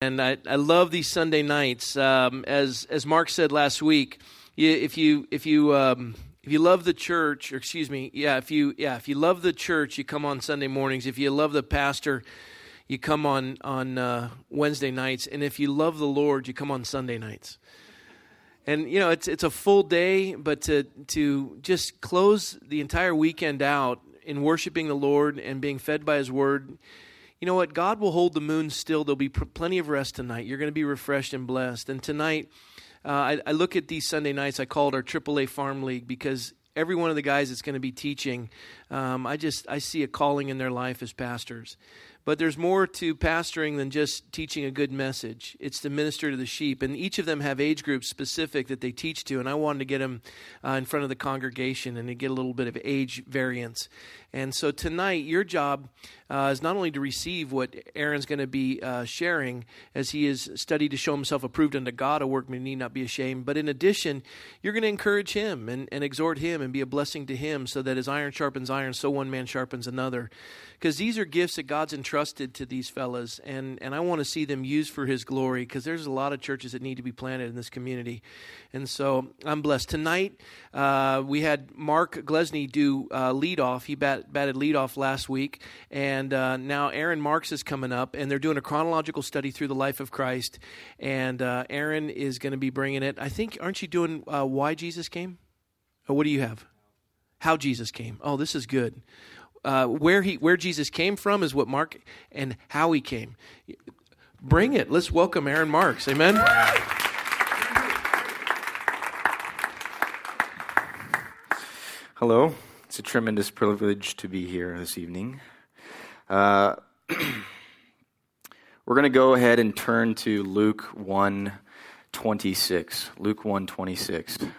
And I love these Sunday nights. As Mark said last week, if you love the church, if you love the church, you come on Sunday mornings. If you love the pastor, you come on Wednesday nights, and if you love the Lord, you come on Sunday nights. And you know, it's a full day, but to just close the entire weekend out in worshiping the Lord and being fed by His Word. You know what? God will hold the moon still. There'll be plenty of rest tonight. You're going to be refreshed and blessed. And tonight, I look at these Sunday nights. I call it our AAA Farm League because every one of the guys that's going to be teaching, I see a calling in their life as pastors. But there's more to pastoring than just teaching a good message. It's to minister to the sheep. And each of them have age groups specific that they teach to. And I wanted to get them in front of the congregation and to get a little bit of age variance. And so tonight, your job is not only to receive what Aaron's going to be sharing as he is studied to show himself approved unto God, a workman need not be ashamed, but in addition, you're going to encourage him and exhort him and be a blessing to him so that as iron sharpens iron, so one man sharpens another. Because these are gifts that God's entrusted to these fellas, and I want to see them used for His glory because there's a lot of churches that need to be planted in this community. And so I'm blessed. Tonight, we had Mark Glesney do leadoff. He batted leadoff last week, and now Aaron Marks is coming up, and they're doing a chronological study through the life of Christ, and Aaron is going to be bringing it. I think, aren't you doing Why Jesus Came? Or what do you have? How Jesus Came. Oh, this is good. Where Jesus came from is what Mark and how He came. Bring it. Let's welcome Aaron Marks. Amen. Hello. It's a tremendous privilege to be here this evening. We're going to go ahead and turn to Luke 1:26. Luke 1:26.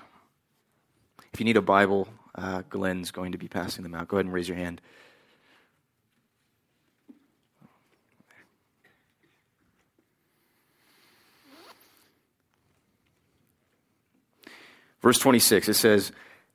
If you need a Bible, Glenn's going to be passing them out. Go ahead and raise your hand. Verse 26, it says,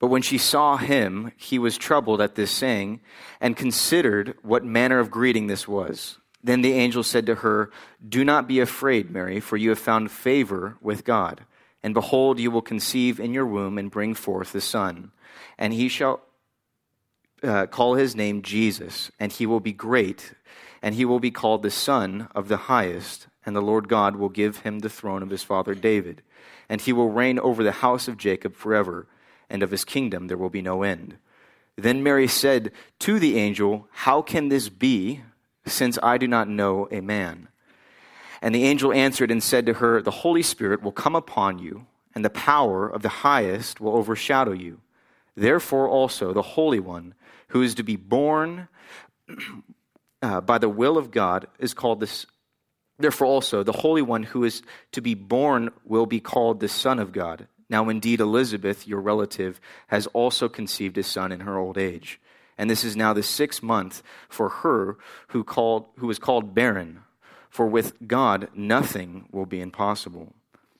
But when she saw him, she was troubled at this saying, and considered what manner of greeting this was. Then the angel said to her, 'Do not be afraid, Mary, for you have found favor with God. And behold, you will conceive in your womb and bring forth a son. And he shall call his name Jesus, and he will be great, and he will be called the Son of the Highest, and the Lord God will give him the throne of his father David, and he will reign over the house of Jacob forever, and of his kingdom there will be no end.' Then Mary said to the angel, 'How can this be, since I do not know a man?' And the angel answered and said to her, 'The Holy Spirit will come upon you, and the power of the Highest will overshadow you. Therefore also the Holy One, who is to be born by the will of God, is called this. Therefore also the Holy One who is to be born will be called the Son of God. Now indeed Elizabeth, your relative, has also conceived a son in her old age, and this is now the 6th month for her who was called barren. For with God nothing will be impossible.'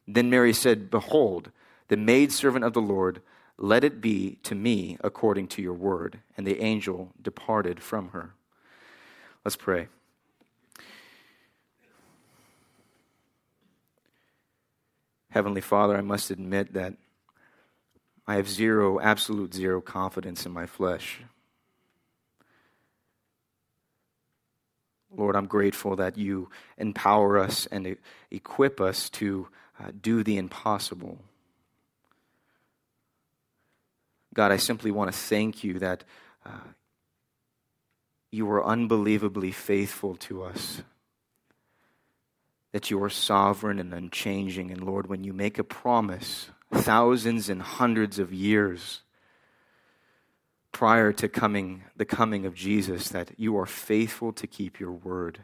Then Mary said, 'Behold, the maidservant of the Lord. Let it be to me according to your word.' And the angel departed from her." Let's pray. Heavenly Father, I must admit that I have absolute zero confidence in my flesh. Lord, I'm grateful that you empower us and equip us to do the impossible. God, I simply want to thank you that you are unbelievably faithful to us, that you are sovereign and unchanging. And Lord, when you make a promise thousands and hundreds of years prior to the coming of Jesus, that you are faithful to keep your word.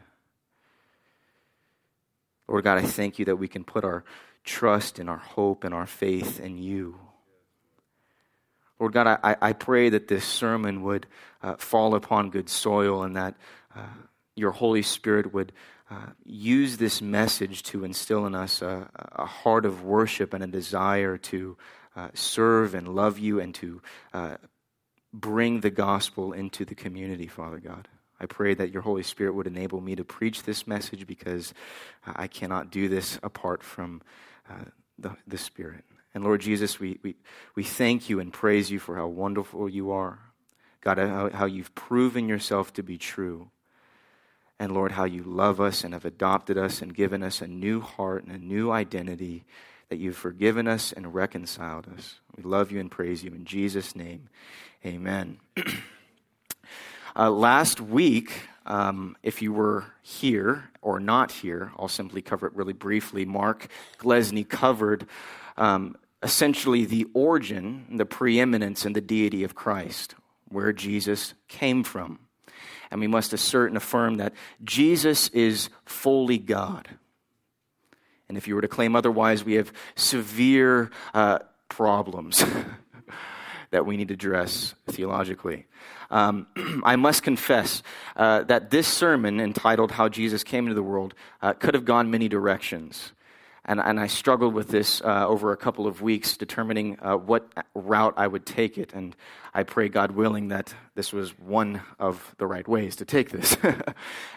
Lord God, I thank you that we can put our trust and our hope and our faith in you. Lord God, I pray that this sermon would fall upon good soil, and that your Holy Spirit would use this message to instill in us a heart of worship and a desire to serve and love you, and to bring the gospel into the community, Father God. I pray that your Holy Spirit would enable me to preach this message, because I cannot do this apart from the Spirit. And Lord Jesus, we thank you and praise you for how wonderful you are. God, how you've proven yourself to be true. And Lord, how you love us and have adopted us and given us a new heart and a new identity, that you've forgiven us and reconciled us. We love you and praise you in Jesus' name. Amen. Last week, if you were here or not here, I'll simply cover it really briefly. Mark Glesney covered essentially the origin, the preeminence, and the deity of Christ, where Jesus came from. And we must assert and affirm that Jesus is fully God. And if you were to claim otherwise, we have severe problems that we need to address theologically. I must confess that this sermon, entitled How Jesus Came into the World, could have gone many directions. And I struggled with this over a couple of weeks, determining what route I would take it. And I pray, God willing, that this was one of the right ways to take this.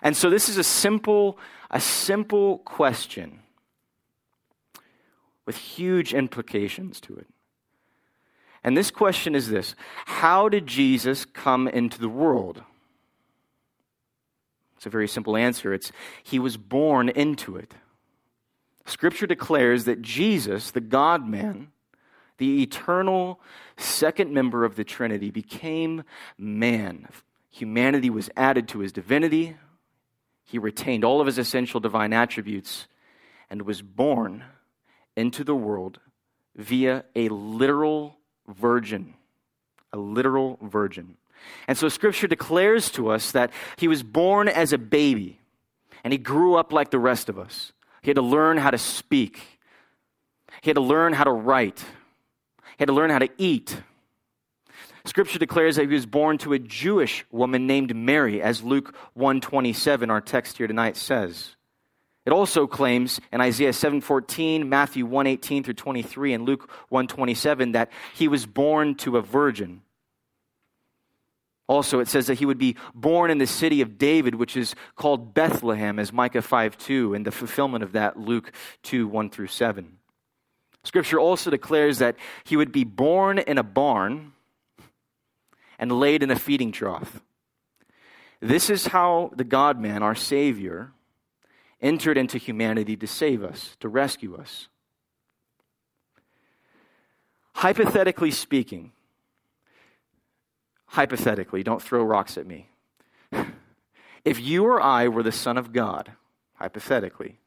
And so this is a simple question with huge implications to it. And this question is this: how did Jesus come into the world? It's a very simple answer. It's he was born into it. Scripture declares that Jesus, the God-man, the eternal second member of the Trinity, became man. Humanity was added to his divinity. He retained all of his essential divine attributes and was born into the world via a literal virgin. And so Scripture declares to us that he was born as a baby, and he grew up like the rest of us. He had to learn how to speak. He had to learn how to write. He had to learn how to eat. Scripture declares that he was born to a Jewish woman named Mary, as Luke 1:27, our text here tonight, says. It also claims in Isaiah 7:14, Matthew 1:18 through 23, and Luke 1:27 that he was born to a virgin. Also, it says that he would be born in the city of David, which is called Bethlehem, as Micah 5:2, and the fulfillment of that, Luke 2:1 through 7. Scripture also declares that he would be born in a barn and laid in a feeding trough. This is how the God-man, our Savior, entered into humanity to save us, to rescue us. Hypothetically speaking, hypothetically, don't throw rocks at me. If you or I were the Son of God, hypothetically,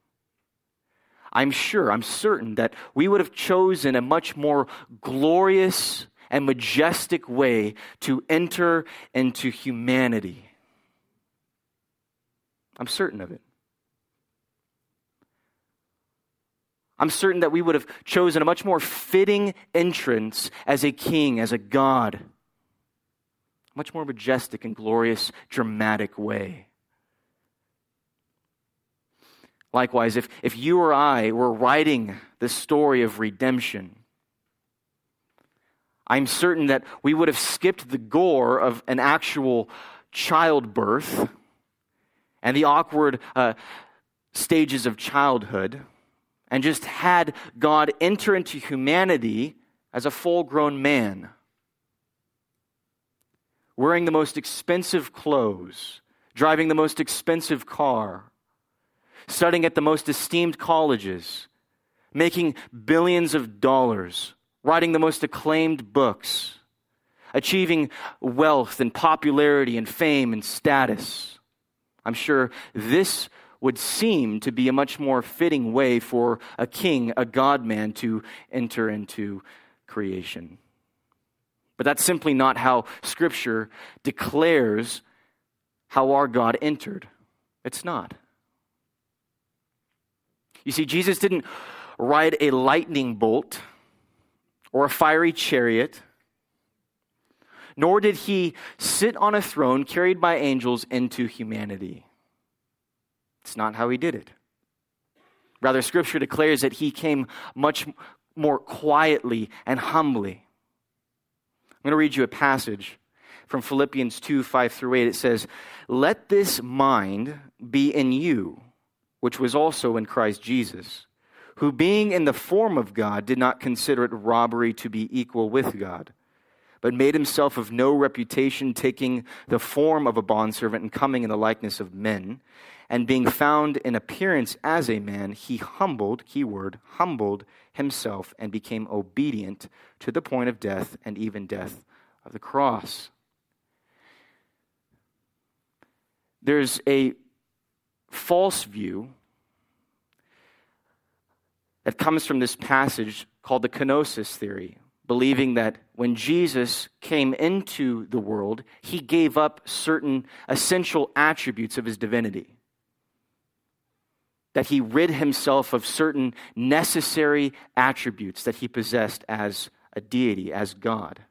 I'm certain that we would have chosen a much more glorious and majestic way to enter into humanity. I'm certain of it. I'm certain that we would have chosen a much more fitting entrance as a king, as a God. Much more majestic and glorious, dramatic way. Likewise, if you or I were writing the story of redemption, I'm certain that we would have skipped the gore of an actual childbirth and the awkward stages of childhood, and just had God enter into humanity as a full-grown man, wearing the most expensive clothes, driving the most expensive car, studying at the most esteemed colleges, making billions of dollars, writing the most acclaimed books, achieving wealth and popularity and fame and status. I'm sure this would seem to be a much more fitting way for a king, a God-man, to enter into creation. But that's simply not how Scripture declares how our God entered. It's not. You see, Jesus didn't ride a lightning bolt or a fiery chariot nor did he sit on a throne carried by angels into humanity. It's not how he did it. Rather, Scripture declares that he came much more quietly and humbly. I'm going to read you a passage from Philippians 2:5-8. It says, "Let this mind be in you, which was also in Christ Jesus, who being in the form of God did not consider it robbery to be equal with God, but made himself of no reputation, taking the form of a bondservant and coming in the likeness of men. And being found in appearance as a man, he humbled," keyword, humbled himself, "and became obedient to the point of death, and even death of the cross." There's a false view that comes from this passage called the Kenosis theory, believing that when Jesus came into the world, he gave up certain essential attributes of his divinity, that he rid himself of certain necessary attributes that he possessed as a deity, as God.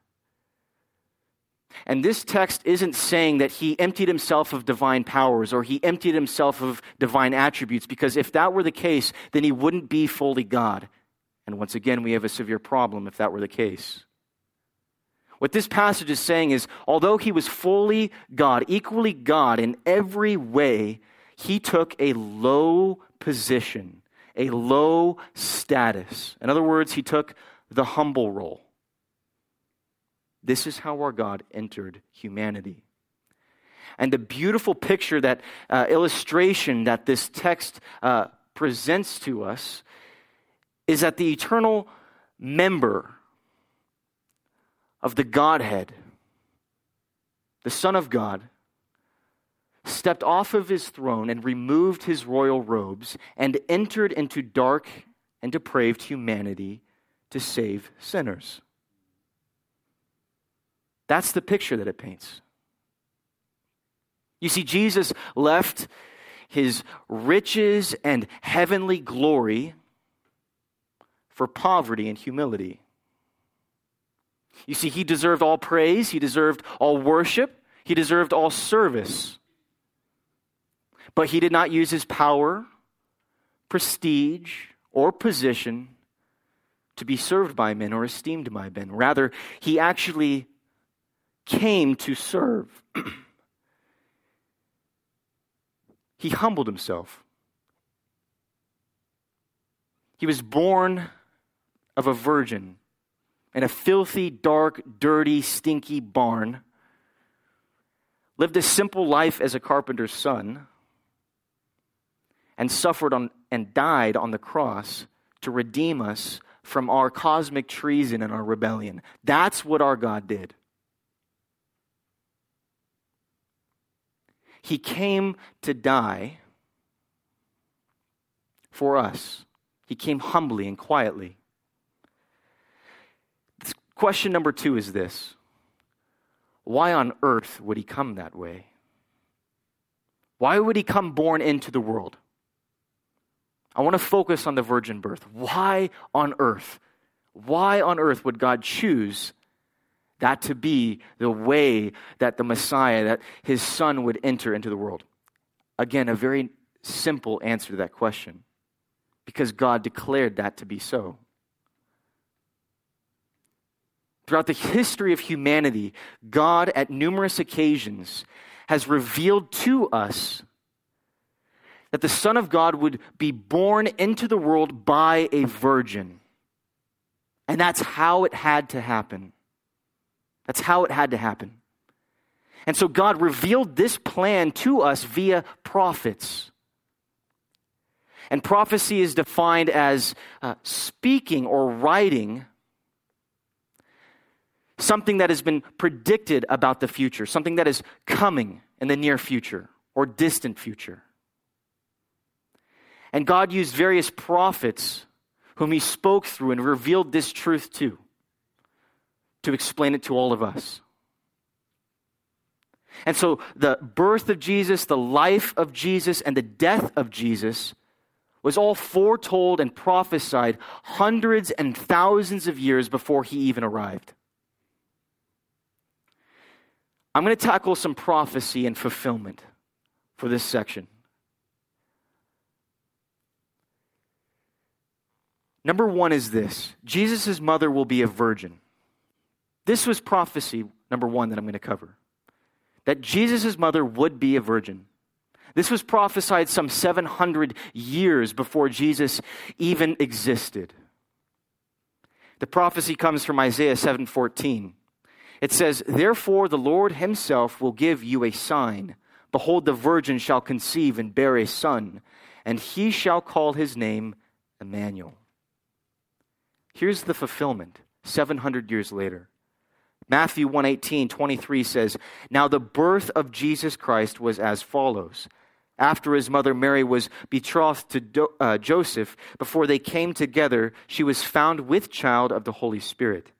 And this text isn't saying that he emptied himself of divine powers or he emptied himself of divine attributes, because if that were the case, then he wouldn't be fully God. And once again, we have a severe problem if that were the case. What this passage is saying is, although he was fully God, equally God in every way, he took a low position, a low status. In other words, he took the humble role. This is how our God entered humanity. And the beautiful picture, that illustration that this text presents to us, is that the eternal member of the Godhead, the Son of God, stepped off of his throne and removed his royal robes and entered into dark and depraved humanity to save sinners. That's the picture that it paints. You see, Jesus left his riches and heavenly glory for poverty and humility. You see, he deserved all praise, he deserved all worship, he deserved all service. But he did not use his power, prestige, or position to be served by men or esteemed by men. Rather, he actually came to serve. He humbled himself. He was born of a virgin in a filthy, dark, dirty, stinky barn, lived a simple life as a carpenter's son, and suffered and died on the cross to redeem us from our cosmic treason and our rebellion. That's what our God did. He came to die for us. He came humbly and quietly. Question number 2 is this: why on earth would he come that way? Why would he come born into the world? I want to focus on the virgin birth. Why on earth? Why on earth would God choose that to be the way that the Messiah, that his son, would enter into the world? Again, a very simple answer to that question. Because God declared that to be so. Throughout the history of humanity, God, at numerous occasions, has revealed to us that the Son of God would be born into the world by a virgin. And that's how it had to happen. That's how it had to happen. And so God revealed this plan to us via prophets. And prophecy is defined as speaking or writing something that has been predicted about the future, something that is coming in the near future or distant future. And God used various prophets whom he spoke through and revealed this truth to explain it to all of us. And so the birth of Jesus, the life of Jesus, and the death of Jesus was all foretold and prophesied hundreds and thousands of years before he even arrived. I'm going to tackle some prophecy and fulfillment for this section. Number one is this: Jesus' mother will be a virgin. This was prophecy number one that I'm going to cover. That Jesus' mother would be a virgin. This was prophesied some 700 years before Jesus even existed. The prophecy comes from Isaiah 7:14. It says, "Therefore the Lord himself will give you a sign. Behold, the virgin shall conceive and bear a son, and he shall call his name Emmanuel." Here's the fulfillment 700 years later. Matthew 1:18-23 says, "Now the birth of Jesus Christ was as follows. After his mother Mary was betrothed to Joseph, before they came together, she was found with child of the Holy Spirit.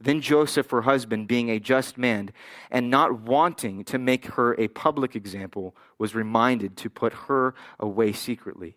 Then Joseph, her husband, being a just man, and not wanting to make her a public example, was reminded to put her away secretly.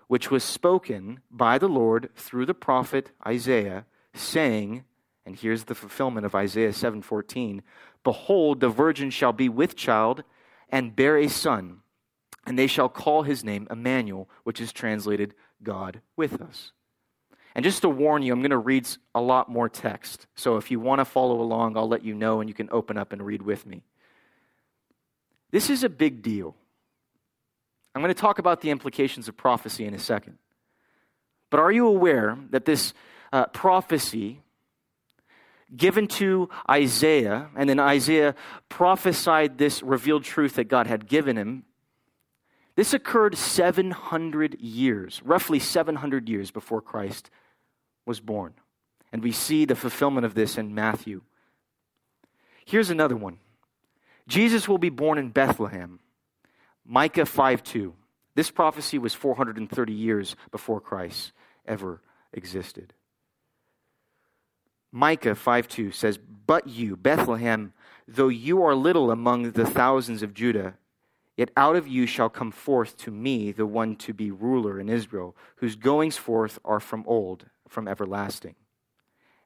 which was spoken by the Lord through the prophet Isaiah, saying," and here's the fulfillment of Isaiah 7:14, "Behold, the virgin shall be with child and bear a son, and they shall call his name Emmanuel," which is translated God with us. And just to warn you, I'm going to read a lot more text. So if you want to follow along, I'll let you know, and you can open up and read with me. This is a big deal. I'm going to talk about the implications of prophecy in a second. But are you aware that this prophecy given to Isaiah, and then Isaiah prophesied this revealed truth that God had given him, this occurred 700 years, roughly 700 years before Christ was born. And we see the fulfillment of this in Matthew. Here's another one. Jesus will be born in Bethlehem. Micah 5:2. This prophecy was 430 years before Christ ever existed. Micah 5:2 says, "But you, Bethlehem, though you are little among the thousands of Judah, yet out of you shall come forth to me the one to be ruler in Israel, whose goings forth are from old, from everlasting."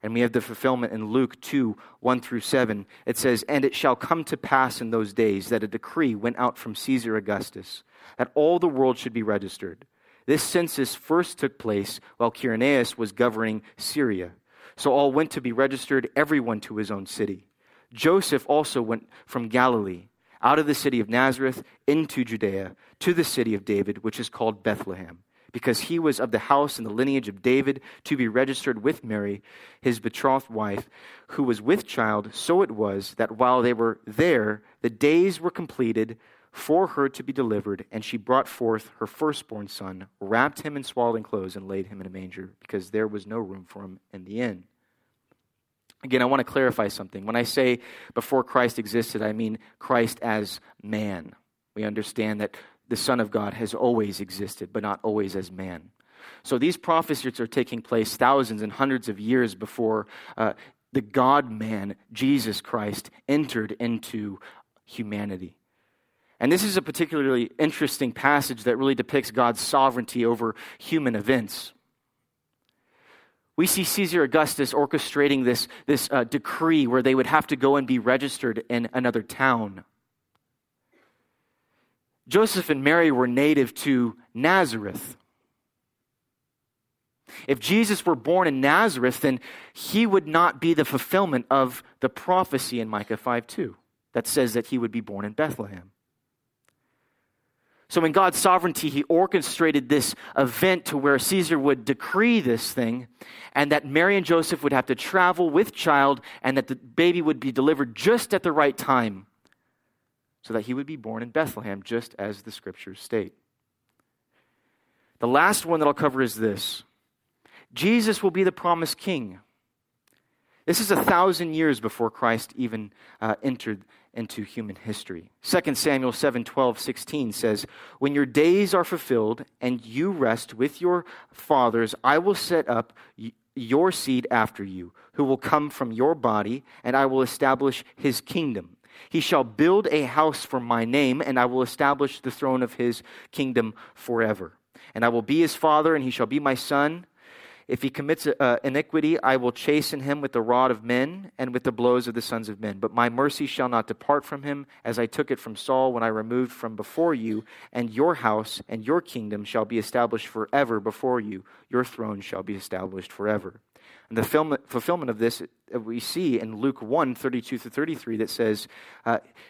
And we have the fulfillment in Luke 2:1-7. It says, "And it shall come to pass in those days that a decree went out from Caesar Augustus, that all the world should be registered. This census first took place while Cyrenaeus was governing Syria. So all went to be registered, everyone to his own city. Joseph also went from Galilee, out of the city of Nazareth, into Judea, to the city of David, which is called Bethlehem, because he was of the house and the lineage of David, to be registered with Mary, his betrothed wife, who was with child. So it was that while they were there, the days were completed for her to be delivered, and she brought forth her firstborn son, wrapped him in swaddling clothes, and laid him in a manger, because there was no room for him in the inn." Again, I want to clarify something. When I say before Christ existed, I mean Christ as man. We understand that the Son of God has always existed, but not always as man. So these prophecies are taking place thousands and hundreds of years before the God-man, Jesus Christ, entered into humanity. And this is a particularly interesting passage that really depicts God's sovereignty over human events. We see Caesar Augustus orchestrating this decree where they would have to go and be registered in another town. Joseph and Mary were native to Nazareth. If Jesus were born in Nazareth, then he would not be the fulfillment of the prophecy in Micah 5:2 that says that he would be born in Bethlehem. So in God's sovereignty, he orchestrated this event to where Caesar would decree this thing, and that Mary and Joseph would have to travel with child, and that the baby would be delivered just at the right time, so that he would be born in Bethlehem, just as the scriptures state. The last one that I'll cover is this: Jesus will be the promised king. This is 1,000 years before Christ even entered into human history. 2 Samuel 7:12-16 says, "When your days are fulfilled and you rest with your fathers, I will set up your seed after you, who will come from your body, and I will establish his kingdom. He shall build a house for my name, and I will establish the throne of his kingdom forever. And I will be his father, and he shall be my son. If he commits iniquity, I will chasten him with the rod of men and with the blows of the sons of men. But my mercy shall not depart from him, as I took it from Saul when I removed from before you, and your house and your kingdom shall be established forever before you. Your throne shall be established forever." And the fulfillment of this we see in Luke 1:32-33 that says,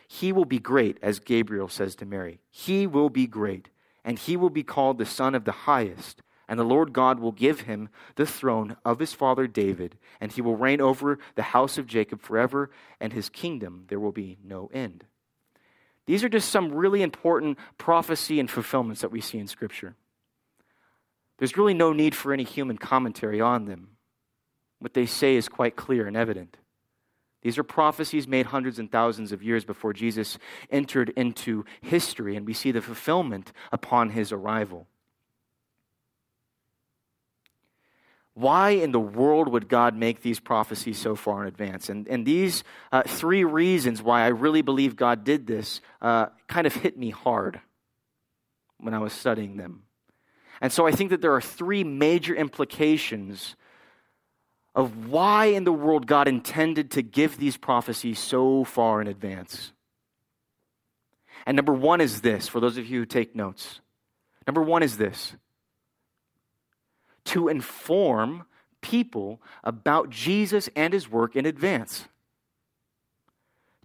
"He will be great," as Gabriel says to Mary. "He will be great, and he will be called the Son of the Highest. And the Lord God will give him the throne of his father David, and he will reign over the house of Jacob forever, and his kingdom there will be no end." These are just some really important prophecy and fulfillments that we see in Scripture. There's really no need for any human commentary on them. What they say is quite clear and evident. These are prophecies made hundreds and thousands of years before Jesus entered into history, and we see the fulfillment upon his arrival. Why in the world would God make these prophecies so far in advance? And these three reasons why I really believe God did this kind of hit me hard when I was studying them. And so I think that there are three major implications of why in the world God intended to give these prophecies so far in advance. And number one is this, for those of you who take notes. Number one is this: to inform people about Jesus and his work in advance.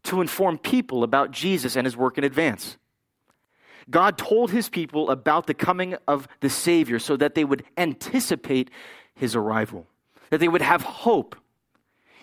To inform people about Jesus and his work in advance. God told his people about the coming of the Savior so that they would anticipate his arrival, that they would have hope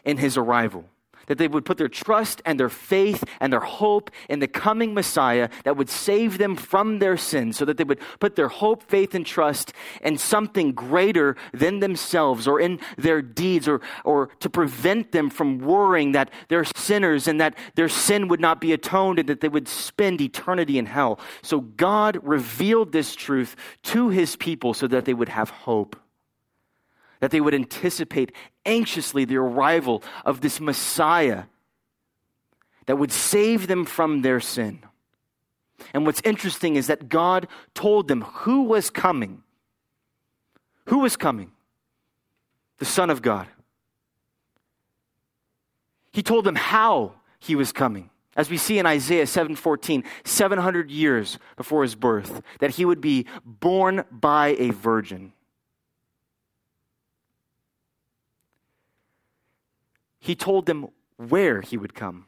in his arrival, that they would put their trust and their faith and their hope in the coming Messiah that would save them from their sins, so that they would put their hope, faith, and trust in something greater than themselves or in their deeds, or to prevent them from worrying that they're sinners and that their sin would not be atoned and that they would spend eternity in hell. So God revealed this truth to his people so that they would have hope, that they would anticipate anxiously the arrival of this Messiah that would save them from their sin. And what's interesting is that God told them who was coming. Who was coming? The Son of God. He told them how he was coming. As we see in Isaiah 7:14, 700 years before his birth, that he would be born by a virgin. He told them where he would come.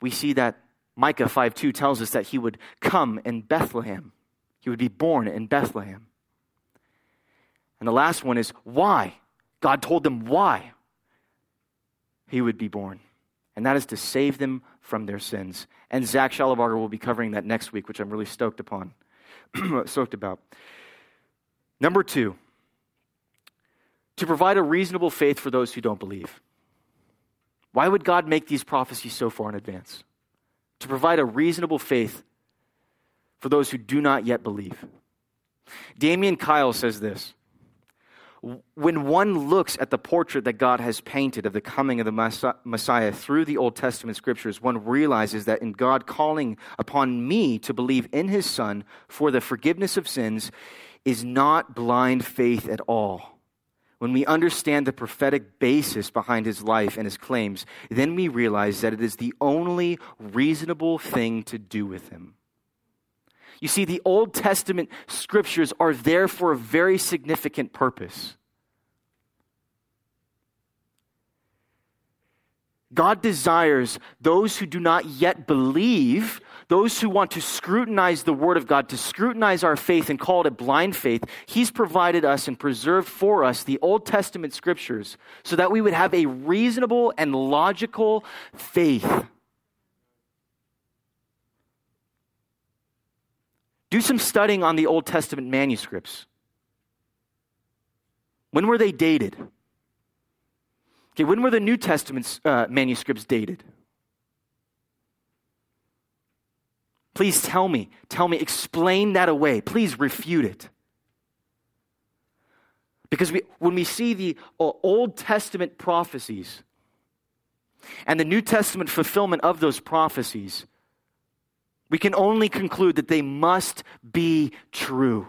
We see that Micah 5:2 tells us that he would come in Bethlehem. He would be born in Bethlehem. And the last one is why. God told them why he would be born. And that is to save them from their sins. And Zach Shalabaga will be covering that next week, which I'm really stoked about. Number two, to provide a reasonable faith for those who don't believe. Why would God make these prophecies so far in advance? To provide a reasonable faith for those who do not yet believe. Damian Kyle says this: "When one looks at the portrait that God has painted of the coming of the Messiah through the Old Testament scriptures, one realizes that in God calling upon me to believe in his Son for the forgiveness of sins is not blind faith at all. When we understand the prophetic basis behind his life and his claims, then we realize that it is the only reasonable thing to do with him." You see, the Old Testament scriptures are there for a very significant purpose. God desires those who do not yet believe, those who want to scrutinize the Word of God, to scrutinize our faith and call it a blind faith. He's provided us and preserved for us the Old Testament scriptures so that we would have a reasonable and logical faith. Do some studying on the Old Testament manuscripts. When were they dated? Okay, when were the New Testament's manuscripts dated? Please tell me, explain that away. Please refute it. Because when we see the Old Testament prophecies and the New Testament fulfillment of those prophecies, we can only conclude that they must be true.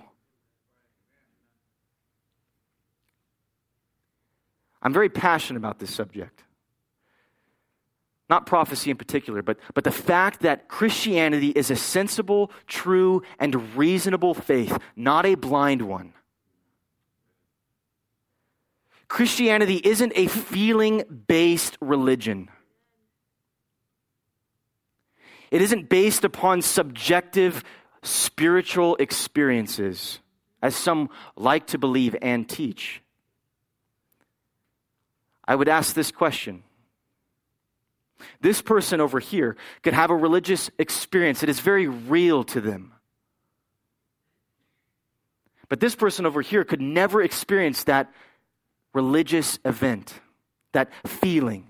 I'm very passionate about this subject. Not prophecy in particular, but the fact that Christianity is a sensible, true, and reasonable faith, not a blind one. Christianity isn't a feeling-based religion. It isn't based upon subjective spiritual experiences, as some like to believe and teach. I would ask this question. This person over here could have a religious experience that is very real to them. But this person over here could never experience that religious event, that feeling.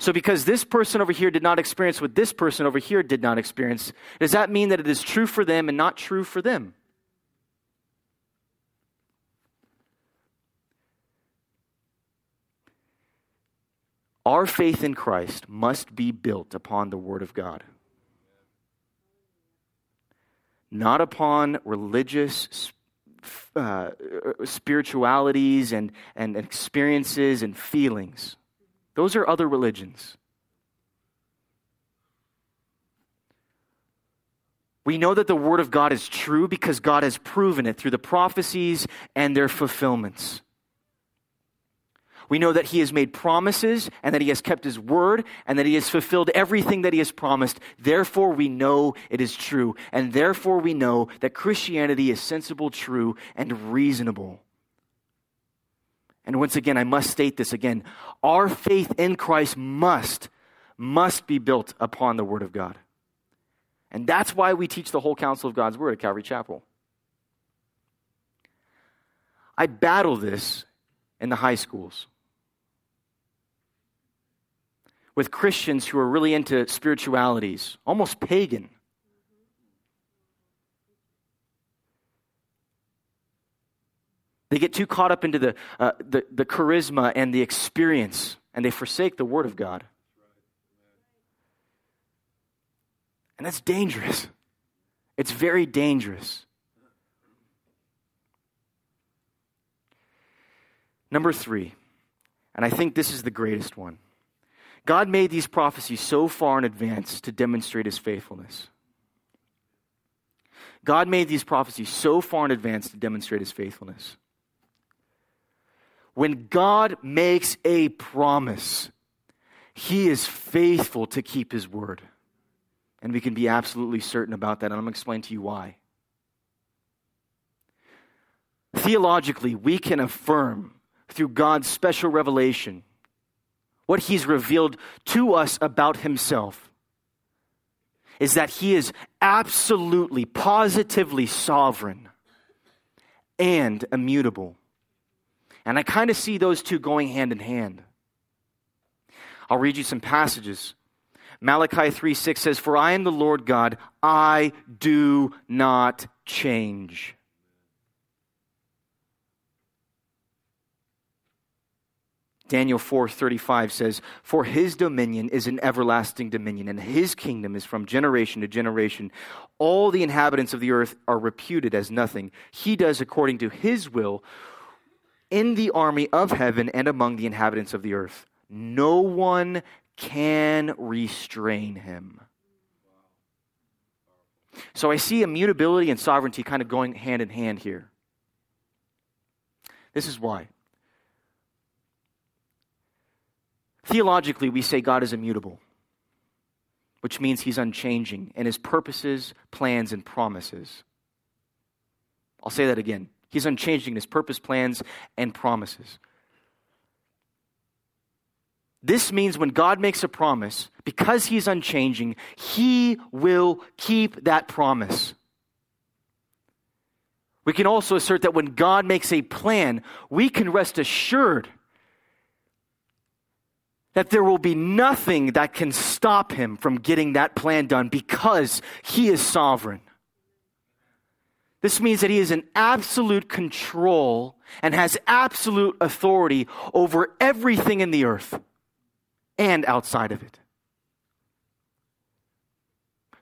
So because this person over here did not experience what this person over here did not experience, does that mean that it is true for them and not true for them? Our faith in Christ must be built upon the Word of God, not upon religious spiritualities and experiences and feelings. Those are other religions. We know that the Word of God is true because God has proven it through the prophecies and their fulfillments. We know that He has made promises and that He has kept His word and that He has fulfilled everything that He has promised. Therefore, we know it is true. And therefore, we know that Christianity is sensible, true, and reasonable. And once again, I must state this again. Our faith in Christ must be built upon the Word of God. And that's why we teach the whole counsel of God's Word at Calvary Chapel. I battle this in the high schools with Christians who are really into spiritualities, almost pagan. They get too caught up into the charisma and the experience, and they forsake the Word of God. And that's dangerous. It's very dangerous. Number 3, and I think this is the greatest one. God made these prophecies so far in advance to demonstrate His faithfulness. God made these prophecies so far in advance to demonstrate His faithfulness. When God makes a promise, He is faithful to keep His word. And we can be absolutely certain about that. And I'm going to explain to you why. Theologically, we can affirm through God's special revelation what He's revealed to us about Himself is that He is absolutely, positively sovereign and immutable. And I kind of see those two going hand in hand. I'll read you some passages. Malachi 3:6 says, "For I am the Lord God, I do not change." Daniel 4:35 says, "For His dominion is an everlasting dominion, and His kingdom is from generation to generation. All the inhabitants of the earth are reputed as nothing. He does according to His will, in the army of heaven and among the inhabitants of the earth. No one can restrain Him." So I see immutability and sovereignty kind of going hand in hand here. This is why. Theologically, we say God is immutable, which means He's unchanging in His purposes, plans, and promises. I'll say that again. He's unchanging in His purpose, plans, and promises. This means when God makes a promise, because He's unchanging, He will keep that promise. We can also assert that when God makes a plan, we can rest assured that there will be nothing that can stop him from getting that plan done because he is sovereign. This means that he is in absolute control and has absolute authority over everything in the earth and outside of it.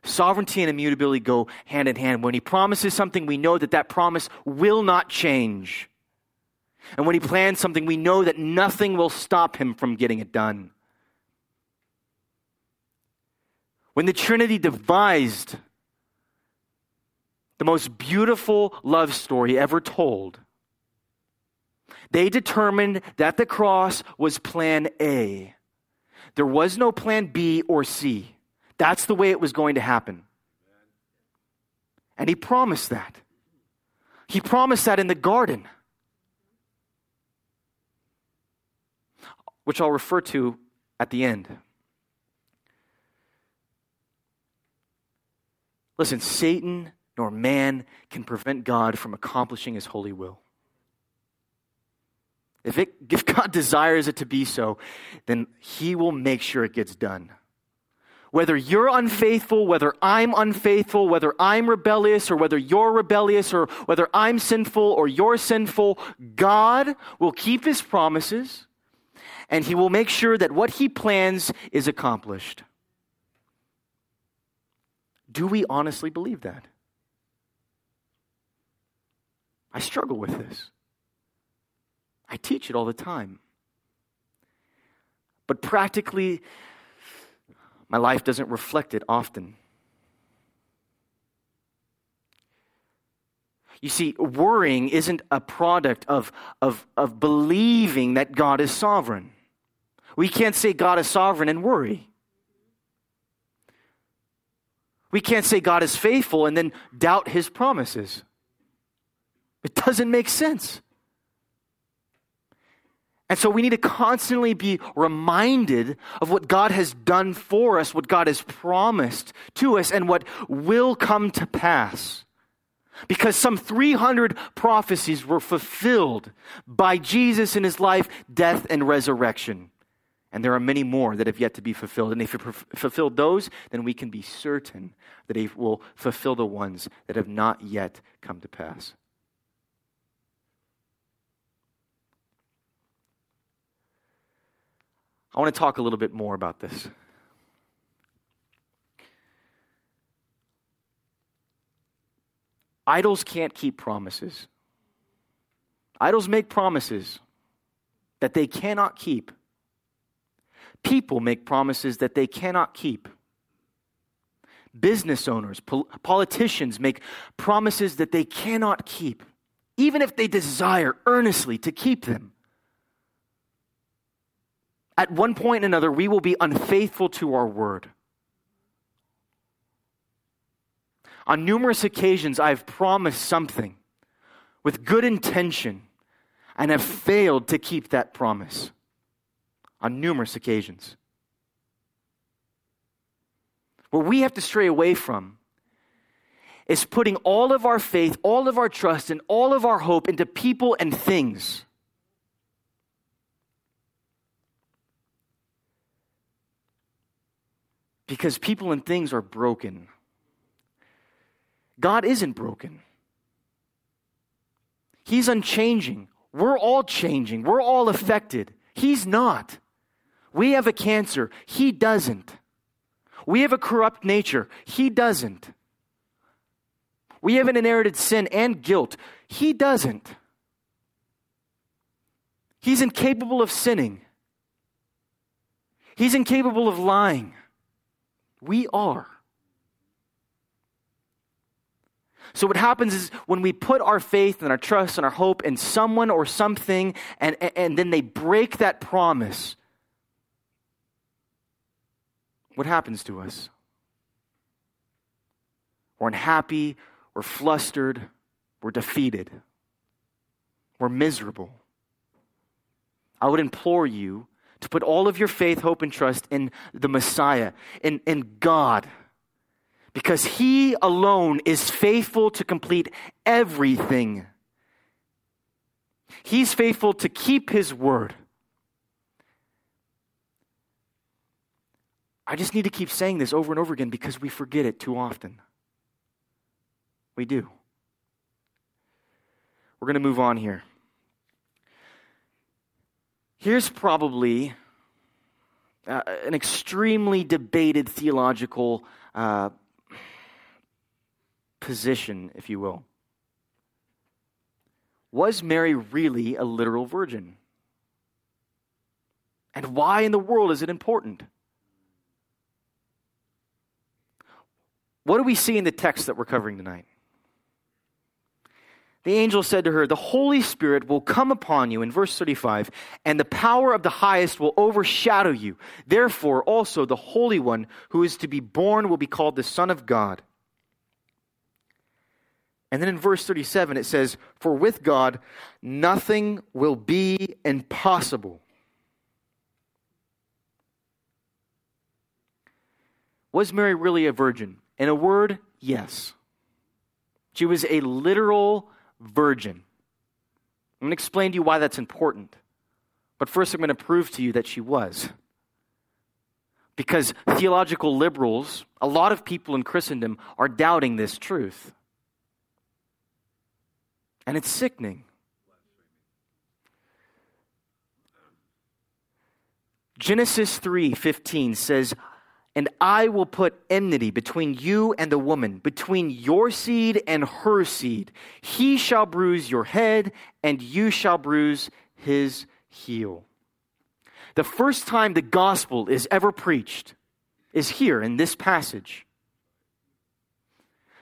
Sovereignty and immutability go hand in hand. When he promises something, we know that that promise will not change. And when he plans something, we know that nothing will stop him from getting it done. When the Trinity devised the most beautiful love story ever told, they determined that the cross was plan A. There was no plan B or C. That's the way it was going to happen. And he promised that. He promised that in the garden, which I'll refer to at the end. Listen, Satan nor man can prevent God from accomplishing his holy will. If God desires it to be so, then he will make sure it gets done. Whether you're unfaithful, whether I'm unfaithful, whether I'm rebellious or whether you're rebellious or whether I'm sinful or you're sinful, God will keep his promises and he will make sure that what he plans is accomplished. Do we honestly believe that? I struggle with this. I teach it all the time. But practically, my life doesn't reflect it often. You see, worrying isn't a product of believing that God is sovereign. We can't say God is sovereign and worry. We can't say God is faithful and then doubt his promises. It doesn't make sense. And so we need to constantly be reminded of what God has done for us, what God has promised to us, and what will come to pass. Because some 300 prophecies were fulfilled by Jesus in his life, death, and resurrection. And there are many more that have yet to be fulfilled. And if he fulfilled those, then we can be certain that he will fulfill the ones that have not yet come to pass. I want to talk a little bit more about this. Idols can't keep promises. Idols make promises that they cannot keep. People make promises that they cannot keep. Business owners, politicians make promises that they cannot keep, even if they desire earnestly to keep them. At one point and another, we will be unfaithful to our word. On numerous occasions, I've promised something with good intention and have failed to keep that promise. On numerous occasions. What we have to stray away from is putting all of our faith, all of our trust, and all of our hope into people and things. Because people and things are broken. God isn't broken. He's unchanging. We're all changing. We're all affected. He's not. We have a cancer. He doesn't. We have a corrupt nature. He doesn't. We have an inherited sin and guilt. He doesn't. He's incapable of sinning. He's incapable of lying. We are. So what happens is when we put our faith and our trust and our hope in someone or something and then they break that promise, what happens to us? We're unhappy, we're flustered, we're defeated, we're miserable. I would implore you to put all of your faith, hope, and trust in the Messiah, in God. because he alone is faithful to complete everything. He's faithful to keep his word. I just need to keep saying this over and over again because we forget it too often. We do. We're going to move on here. Here's probably an extremely debated theological position, if you will. Was Mary really a literal virgin? And why in the world is it important? What do we see in the text that we're covering tonight? The angel said to her, "The Holy Spirit will come upon you," in verse 35, "and the power of the highest will overshadow you. Therefore, also the Holy One who is to be born will be called the Son of God." And then in verse 37, it says, "For with God, nothing will be impossible." Was Mary really a virgin? In a word, yes. She was a literal virgin. I'm going to explain to you why that's important. But first I'm going to prove to you that she was. Because theological liberals, a lot of people in Christendom, are doubting this truth. And it's sickening. Genesis 3:15 says, "And I will put enmity between you and the woman, between your seed and her seed. He shall bruise your head, and you shall bruise his heel." The first time the gospel is ever preached is here in this passage.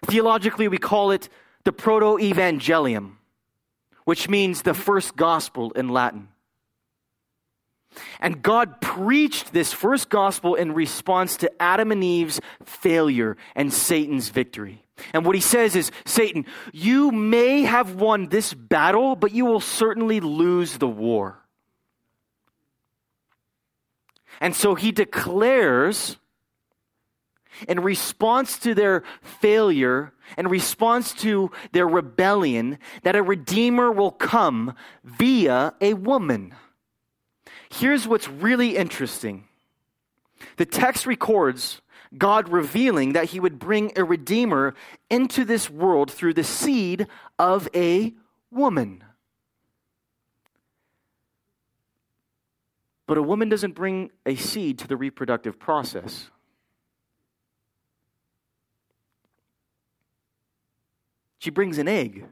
Theologically, we call it the proto-evangelium, which means the first gospel in Latin. And God preached this first gospel in response to Adam and Eve's failure and Satan's victory. And what he says is, "Satan, you may have won this battle, but you will certainly lose the war." And so he declares, in response to their failure, in response to their rebellion, that a redeemer will come via a woman. Here's what's really interesting. The text records God revealing that he would bring a redeemer into this world through the seed of a woman. But a woman doesn't bring a seed to the reproductive process. She brings an egg.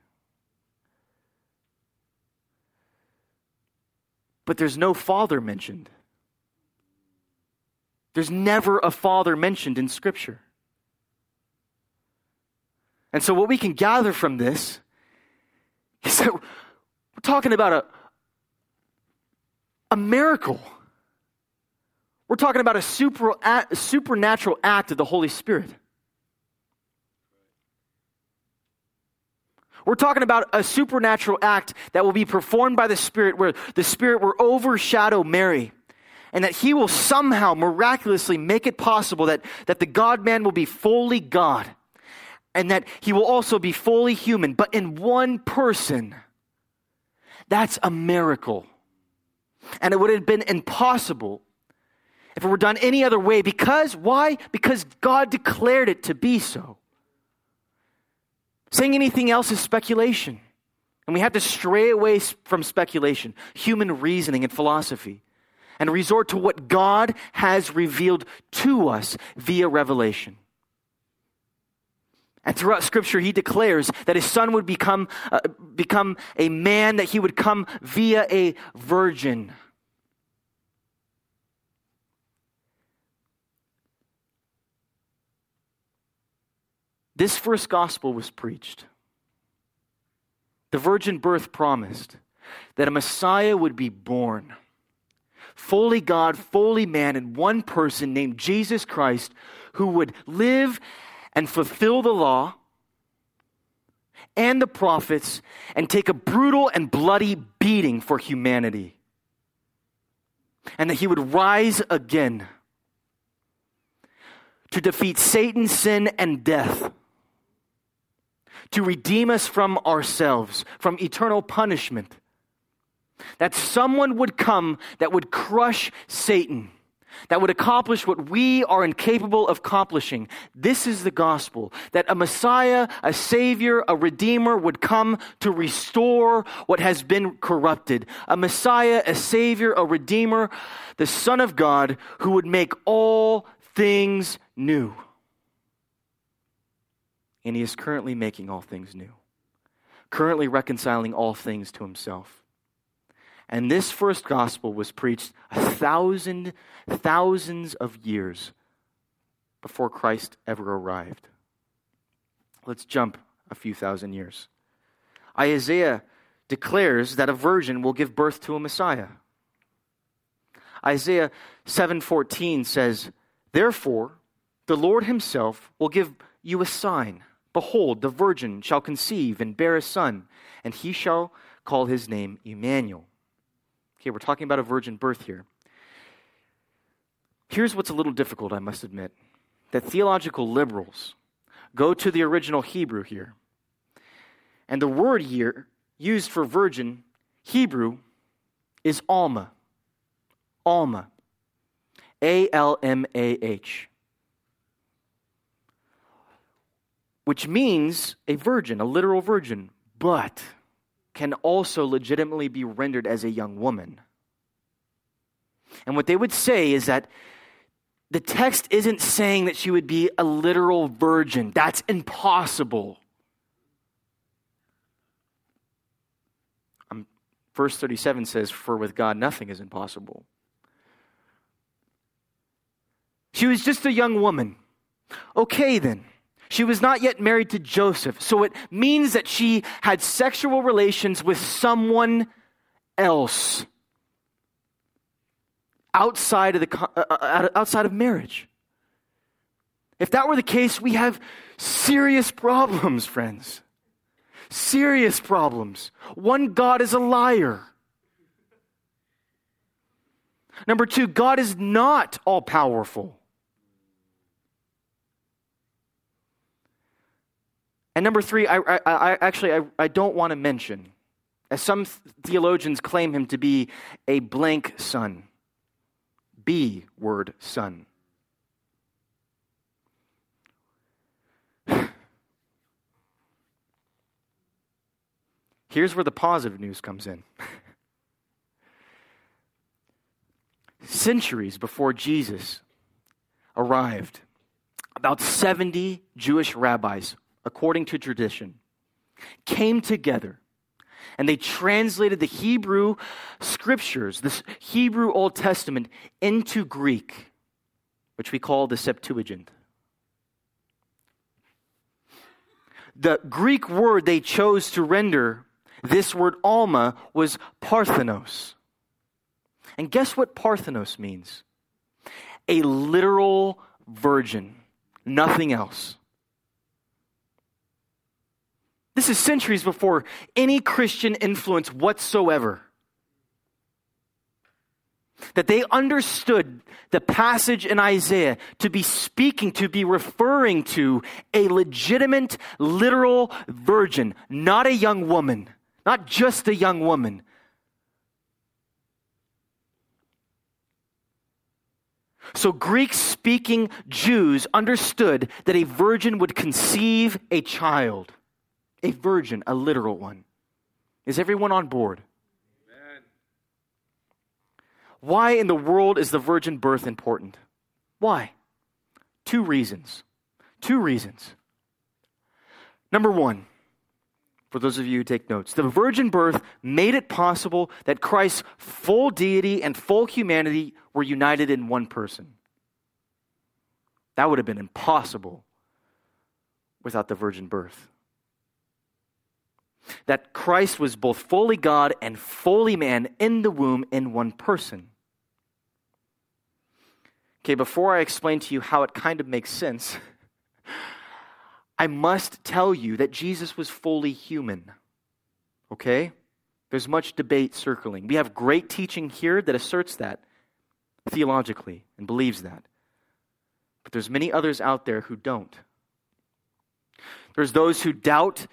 But there's no father mentioned. There's never a father mentioned in Scripture. And so what we can gather from this is that we're talking about a miracle. We're talking about a supernatural act of the Holy Spirit. We're talking about a supernatural act that will be performed by the Spirit, where the Spirit will overshadow Mary, and that he will somehow miraculously make it possible that the God-man will be fully God, and that he will also be fully human, but in one person. That's a miracle. And it would have been impossible if it were done any other way. Because, why? Because God declared it to be so. Saying anything else is speculation. And we have to stray away from speculation, human reasoning and philosophy, and resort to what God has revealed to us via revelation. And throughout Scripture, he declares that his son would become a man, that he would come via a virgin. This first gospel was preached. The virgin birth promised that a Messiah would be born, fully God, fully man, in one person named Jesus Christ, who would live and fulfill the law and the prophets and take a brutal and bloody beating for humanity, and that he would rise again. to defeat Satan, sin, and death, to redeem us from ourselves, from eternal punishment. That someone would come that would crush Satan, that would accomplish what we are incapable of accomplishing. This is the gospel, that a Messiah, a Savior, a Redeemer would come to restore what has been corrupted. A Messiah, a Savior, a Redeemer, the Son of God, who would make all things new. And he is currently making all things new, currently reconciling all things to himself. And this first gospel was preached thousands of years before Christ ever arrived. Let's jump a few thousand years. Isaiah declares that a virgin will give birth to a Messiah. Isaiah 7:14 says, "Therefore, the Lord himself will give you a sign. Behold, the virgin shall conceive and bear a son, and he shall call his name Emmanuel." Okay, we're talking about a virgin birth here. Here's what's a little difficult, I must admit, that theological liberals go to the original Hebrew here. And the word here used for virgin, Hebrew, is Alma. Alma. A-L-M-A-H. Which means a virgin, a literal virgin, but can also legitimately be rendered as a young woman. And what they would say is that the text isn't saying that she would be a literal virgin. That's impossible. Verse 37 says, "For with God nothing is impossible." She was just a young woman. Okay then. She was not yet married to Joseph, so it means that she had sexual relations with someone else outside of marriage. If that were the case, we have serious problems, friends. Serious problems. One, God is a liar. Number two, God is not all-powerful. And number three, I don't want to mention, as some theologians claim him to be, a blank son. B-word son. Here's where the positive news comes in. Centuries before Jesus arrived, about 70 Jewish rabbis, according to tradition, came together and they translated the Hebrew scriptures, the Hebrew Old Testament, into Greek, which we call the Septuagint. The Greek word they chose to render this word Alma was Parthenos. And guess what Parthenos means? A literal virgin, nothing else. This is centuries before any Christian influence whatsoever. That they understood the passage in Isaiah to be speaking, to be referring to a legitimate, literal virgin, not a young woman, not just a young woman. So Greek-speaking Jews understood that a virgin would conceive a child. A virgin, a literal one. Is everyone on board? Amen. Why in the world is the virgin birth important? Why? Two reasons. Number one, for those of you who take notes, the virgin birth made it possible that Christ's full deity and full humanity were united in one person. That would have been impossible without the virgin birth. That Christ was both fully God and fully man in the womb in one person. Okay, before I explain to you how it kind of makes sense, I must tell you that Jesus was fully human. Okay? There's much debate circling. We have great teaching here that asserts that theologically and believes that. But there's many others out there who don't. There's those who doubt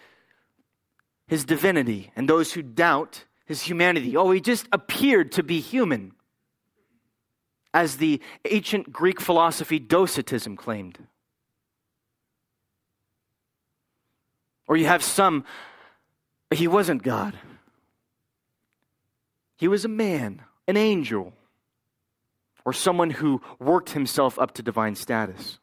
his divinity and those who doubt his humanity. Oh, he just appeared to be human, as the ancient Greek philosophy Docetism claimed. Or you have some, he wasn't God. He was a man, an angel, or someone who worked himself up to divine status.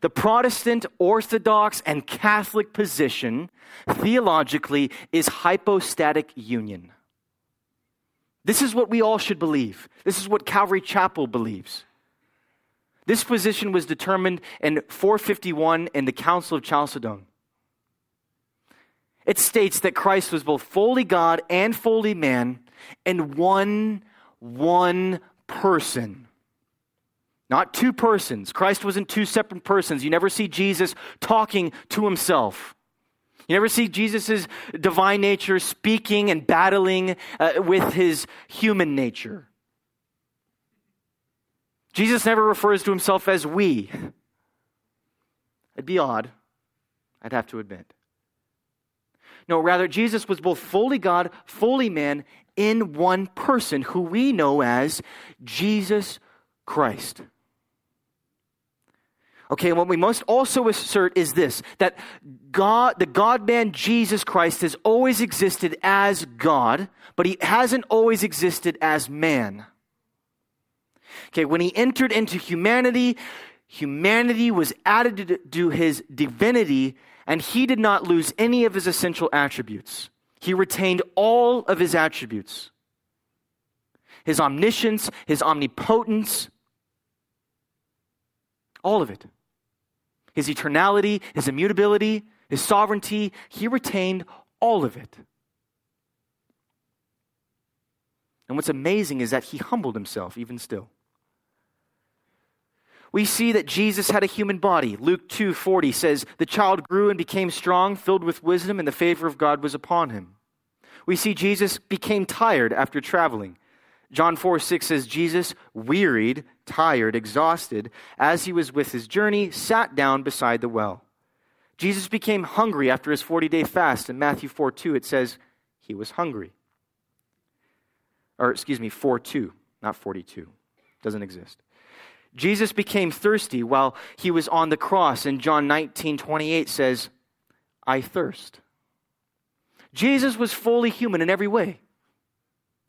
The Protestant, Orthodox, and Catholic position, theologically, is hypostatic union. This is what we all should believe. This is what Calvary Chapel believes. This position was determined in 451 in the Council of Chalcedon. It states that Christ was both fully God and fully man in one person. Not two persons. Christ wasn't two separate persons. You never see Jesus talking to himself. You never see Jesus' divine nature speaking and battling with his human nature. Jesus never refers to himself as we. It'd be odd, I'd have to admit. No, rather, Jesus was both fully God, fully man in one person, who we know as Jesus Christ. Okay, and what we must also assert is this, that God, the God-man Jesus Christ, has always existed as God, but he hasn't always existed as man. Okay, when he entered into humanity, humanity was added to his divinity, and he did not lose any of his essential attributes. He retained all of his attributes. His omniscience, his omnipotence, all of it. His eternality, his immutability, his sovereignty, he retained all of it. And what's amazing is that he humbled himself even still. We see that Jesus had a human body. Luke 2:40 says, "The child grew and became strong, filled with wisdom, and the favor of God was upon him." We see Jesus became tired after traveling. John 4:6 says, "Jesus, wearied, tired, exhausted, as he was with his journey, sat down beside the well." Jesus became hungry after his 40-day fast. In Matthew 4:2, it says, he was hungry. 4:2, not 42. Doesn't exist. Jesus became thirsty while he was on the cross. In John 19:28 says, "I thirst." Jesus was fully human in every way.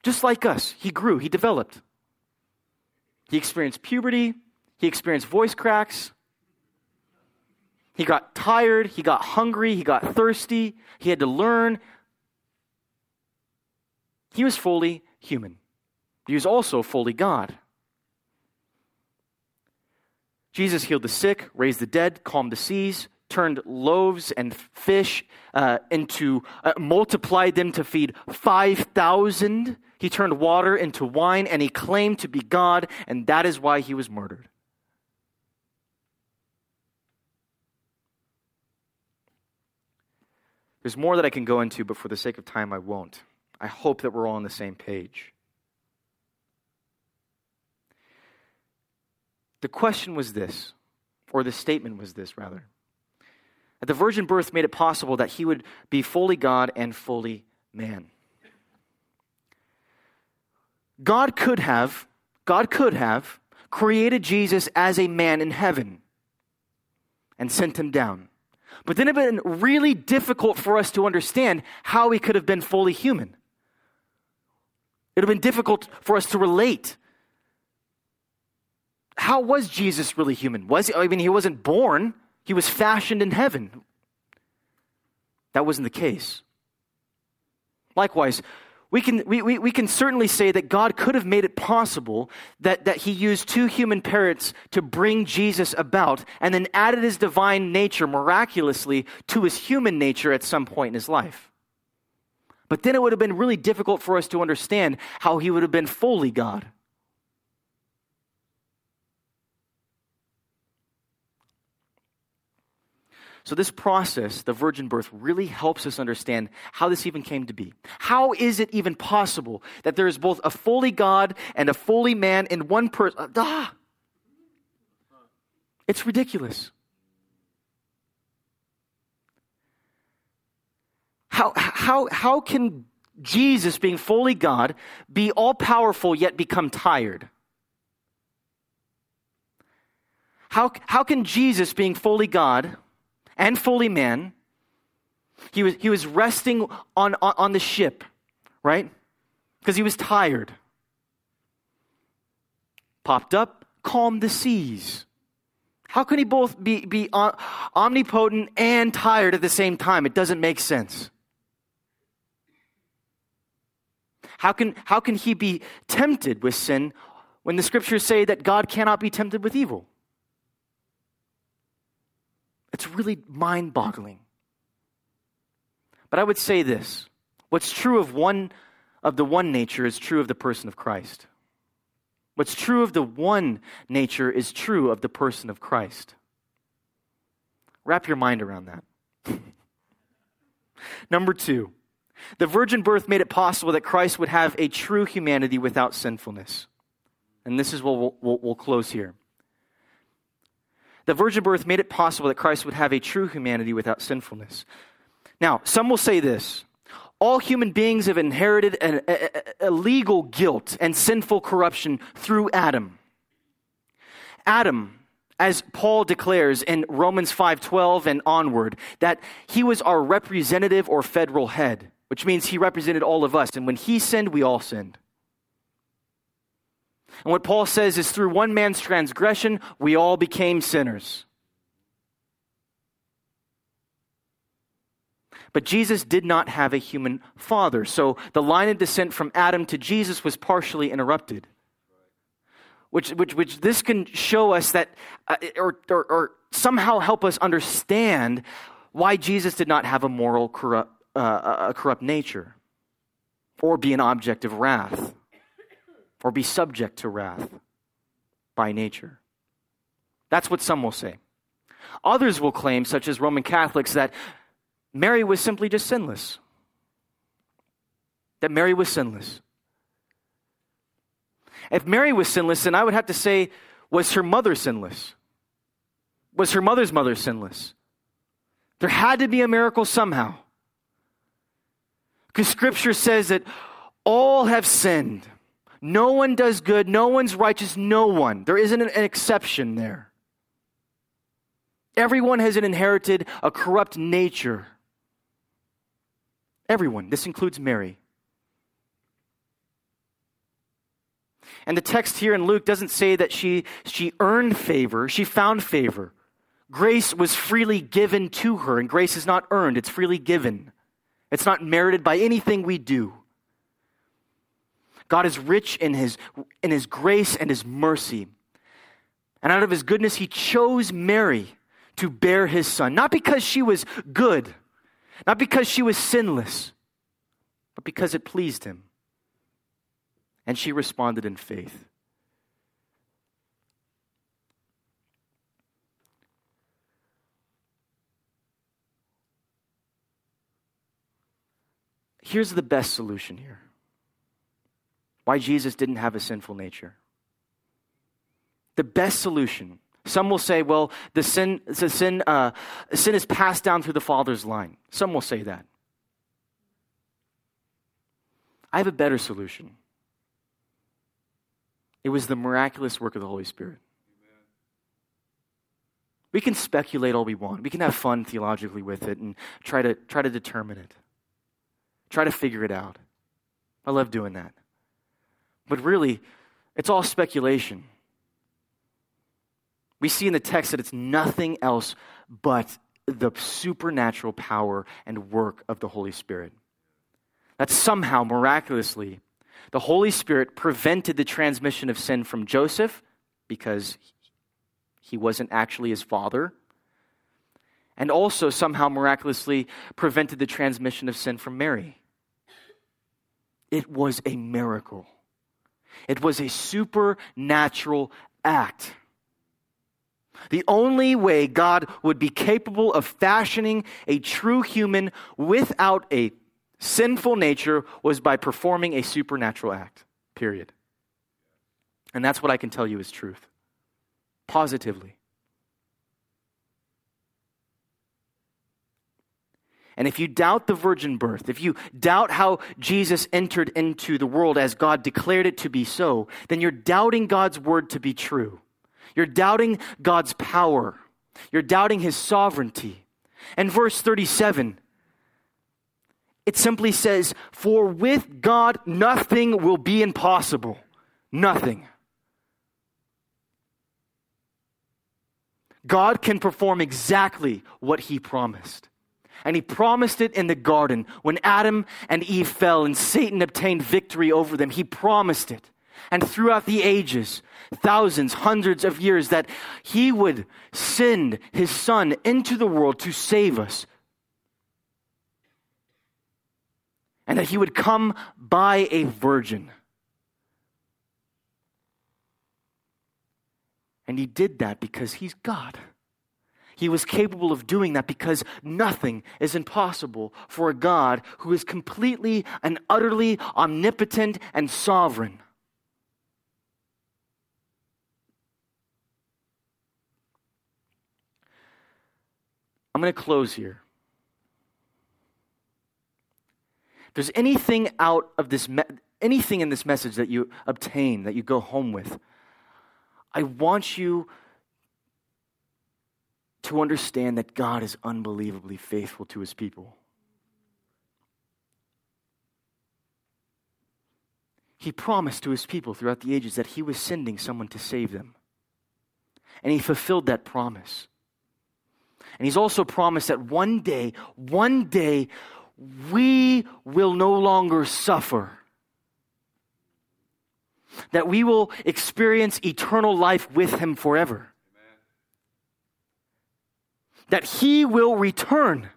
Just like us, he grew, he developed. He experienced puberty, he experienced voice cracks. He got tired, he got hungry, he got thirsty, he had to learn. He was fully human. He was also fully God. Jesus healed the sick, raised the dead, calmed the seas, turned loaves and fish into multiplied them to feed 5,000. He turned water into wine, and he claimed to be God, and that is why he was murdered. There's more that I can go into, but for the sake of time, I won't. I hope that we're all on the same page. The question was this, or the statement was this, rather. That the virgin birth made it possible that he would be fully God and fully man. God could have created Jesus as a man in heaven and sent him down. But then it would have been really difficult for us to understand how he could have been fully human. It would have been difficult for us to relate. How was Jesus really human? He wasn't born. He was fashioned in heaven. That wasn't the case. Likewise, we can certainly say that God could have made it possible that he used two human parents to bring Jesus about and then added his divine nature miraculously to his human nature at some point in his life. But then it would have been really difficult for us to understand how he would have been fully God. So this process, the virgin birth, really helps us understand how this even came to be. How is it even possible that there is both a fully God and a fully man in one person? It's ridiculous. How can Jesus, being fully God, be all-powerful yet become tired? How can Jesus, being fully God and fully man, he was resting on the ship, right? Because he was tired. Popped up, calmed the seas. How can he both be omnipotent and tired at the same time? It doesn't make sense. How can he be tempted with sin when the scriptures say that God cannot be tempted with evil? It's really mind-boggling. But I would say this. What's true of the one nature is true of the person of Christ. What's true of the one nature is true of the person of Christ. Wrap your mind around that. Number two, the virgin birth made it possible that Christ would have a true humanity without sinfulness. And this is what we'll close here. The virgin birth made it possible that Christ would have a true humanity without sinfulness. Now, some will say this. All human beings have inherited an illegal guilt and sinful corruption through Adam. Adam, as Paul declares in Romans 5:12 and onward, that he was our representative or federal head, which means he represented all of us. And when he sinned, we all sinned. And what Paul says is through one man's transgression, we all became sinners. But Jesus did not have a human father. So the line of descent from Adam to Jesus was partially interrupted. Which this can show us that, or somehow help us understand why Jesus did not have a moral corrupt nature. Or be an object of wrath. Or be subject to wrath by nature. That's what some will say. Others will claim, such as Roman Catholics, that Mary was simply just sinless. That Mary was sinless. If Mary was sinless, then I would have to say, was her mother sinless? Was her mother's mother sinless? There had to be a miracle somehow. Because Scripture says that all have sinned. No one does good. No one's righteous. No one. There isn't an exception there. Everyone has inherited a corrupt nature. Everyone. This includes Mary. And the text here in Luke doesn't say that she earned favor. She found favor. Grace was freely given to her. And grace is not earned. It's freely given. It's not merited by anything we do. God is rich in his grace and his mercy. And out of his goodness, he chose Mary to bear his son. Not because she was good. Not because she was sinless. But because it pleased him. And she responded in faith. Here's the best solution here. Why Jesus didn't have a sinful nature. The best solution. Some will say, well, sin is passed down through the Father's line. Some will say that. I have a better solution. It was the miraculous work of the Holy Spirit. Amen. We can speculate all we want. We can have fun theologically with it and try to determine it. Try to figure it out. I love doing that. But really, it's all speculation. We see in the text that it's nothing else but the supernatural power and work of the Holy Spirit. That somehow, miraculously, the Holy Spirit prevented the transmission of sin from Joseph because he wasn't actually his father, and also somehow miraculously prevented the transmission of sin from Mary. It was a miracle. It was a supernatural act. The only way God would be capable of fashioning a true human without a sinful nature was by performing a supernatural act, period. And that's what I can tell you is truth, positively. And if you doubt the virgin birth, if you doubt how Jesus entered into the world as God declared it to be so, then you're doubting God's word to be true. You're doubting God's power. You're doubting his sovereignty. And verse 37, it simply says, "For with God nothing will be impossible." Nothing. God can perform exactly what he promised. And he promised it in the garden when Adam and Eve fell and Satan obtained victory over them. He promised it. And throughout the ages, thousands, hundreds of years, that he would send his son into the world to save us. And that he would come by a virgin. And he did that because he's God. He was capable of doing that because nothing is impossible for a God who is completely and utterly omnipotent and sovereign. I'm going to close here. If there's anything out of this, anything in this message that you obtain, that you go home with, I want you to understand that God is unbelievably faithful to his people. He promised to his people throughout the ages that he was sending someone to save them. And he fulfilled that promise. And he's also promised that one day, we will no longer suffer. That we will experience eternal life with him forever. That he will return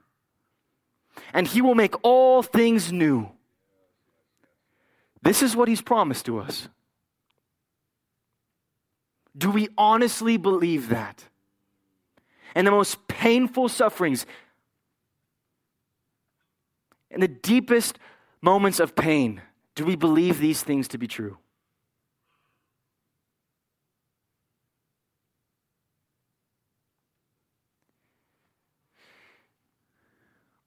and he will make all things new. This is what he's promised to us. Do we honestly believe that? And the most painful sufferings, in the deepest moments of pain, do we believe these things to be true?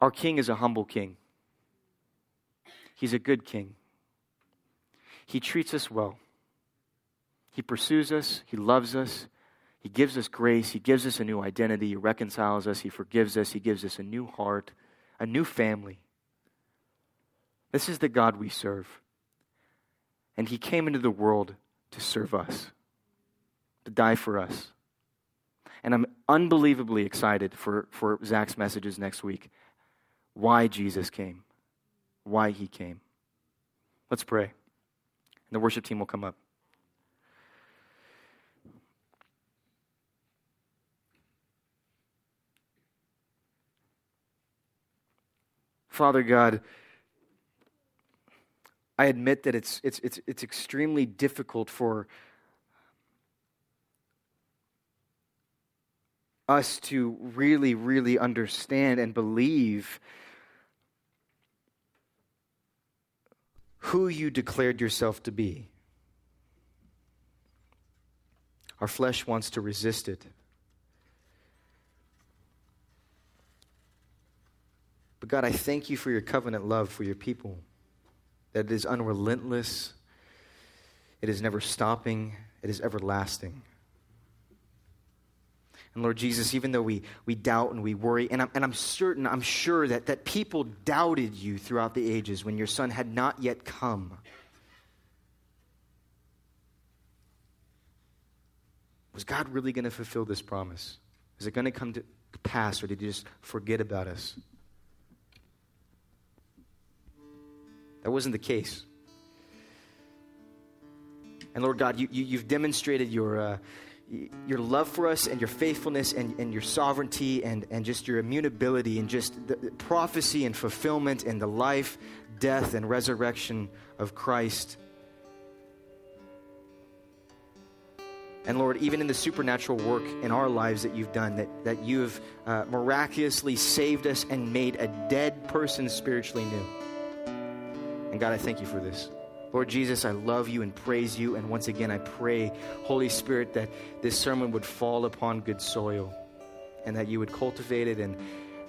Our king is a humble king. He's a good king. He treats us well. He pursues us. He loves us. He gives us grace. He gives us a new identity. He reconciles us. He forgives us. He gives us a new heart, a new family. This is the God we serve. And he came into the world to serve us, to die for us. And I'm unbelievably excited for Zach's messages next week. Why Jesus came. Why he came. Let's pray. And the worship team will come up. Father God, I admit that it's extremely difficult for us to really, really understand and believe who you declared yourself to be. Our flesh wants to resist it. But God, I thank you for your covenant love for your people, that it is unrelentless, it is never stopping, it is everlasting. And Lord Jesus, even though we doubt and we worry, and I'm sure that people doubted you throughout the ages when your son had not yet come. Was God really going to fulfill this promise? Is it going to come to pass, or did you just forget about us? That wasn't the case. And Lord God, you've demonstrated your love for us and your faithfulness and your sovereignty and just your immutability and just the prophecy and fulfillment and the life, death, and resurrection of Christ. And Lord, even in the supernatural work in our lives that you've done, that you have miraculously saved us and made a dead person spiritually new. And God, I thank you for this. Lord Jesus, I love you and praise you. And once again, I pray, Holy Spirit, that this sermon would fall upon good soil and that you would cultivate it and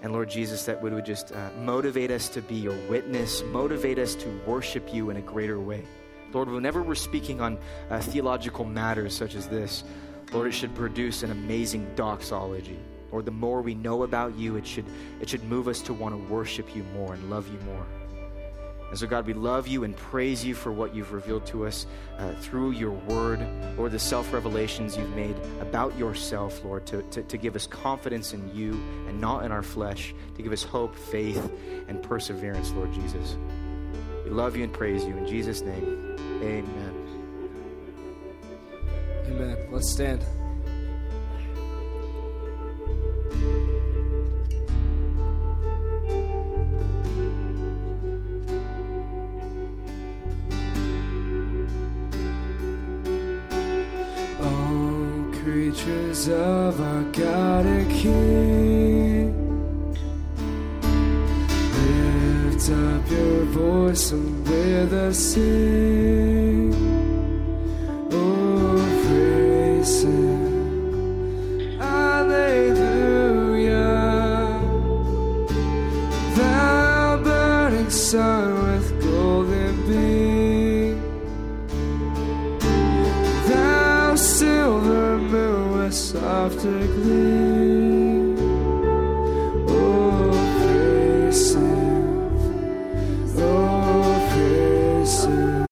And Lord Jesus, that would just motivate us to be your witness, motivate us to worship you in a greater way. Lord, whenever we're speaking on theological matters such as this, Lord, it should produce an amazing doxology. Lord, the more we know about you, it should move us to want to worship you more and love you more. And so, God, we love you and praise you for what you've revealed to us through your word, Lord, the self-revelations you've made about yourself, Lord, to give us confidence in you and not in our flesh, to give us hope, faith, and perseverance, Lord Jesus. We love you and praise you. In Jesus' name, amen. Amen. Let's stand. Oh, creatures of our God and King, lift up your voice and with us sing. Oh, hallelujah, thou burning sun with golden beam, thou silver moon with softer gleam.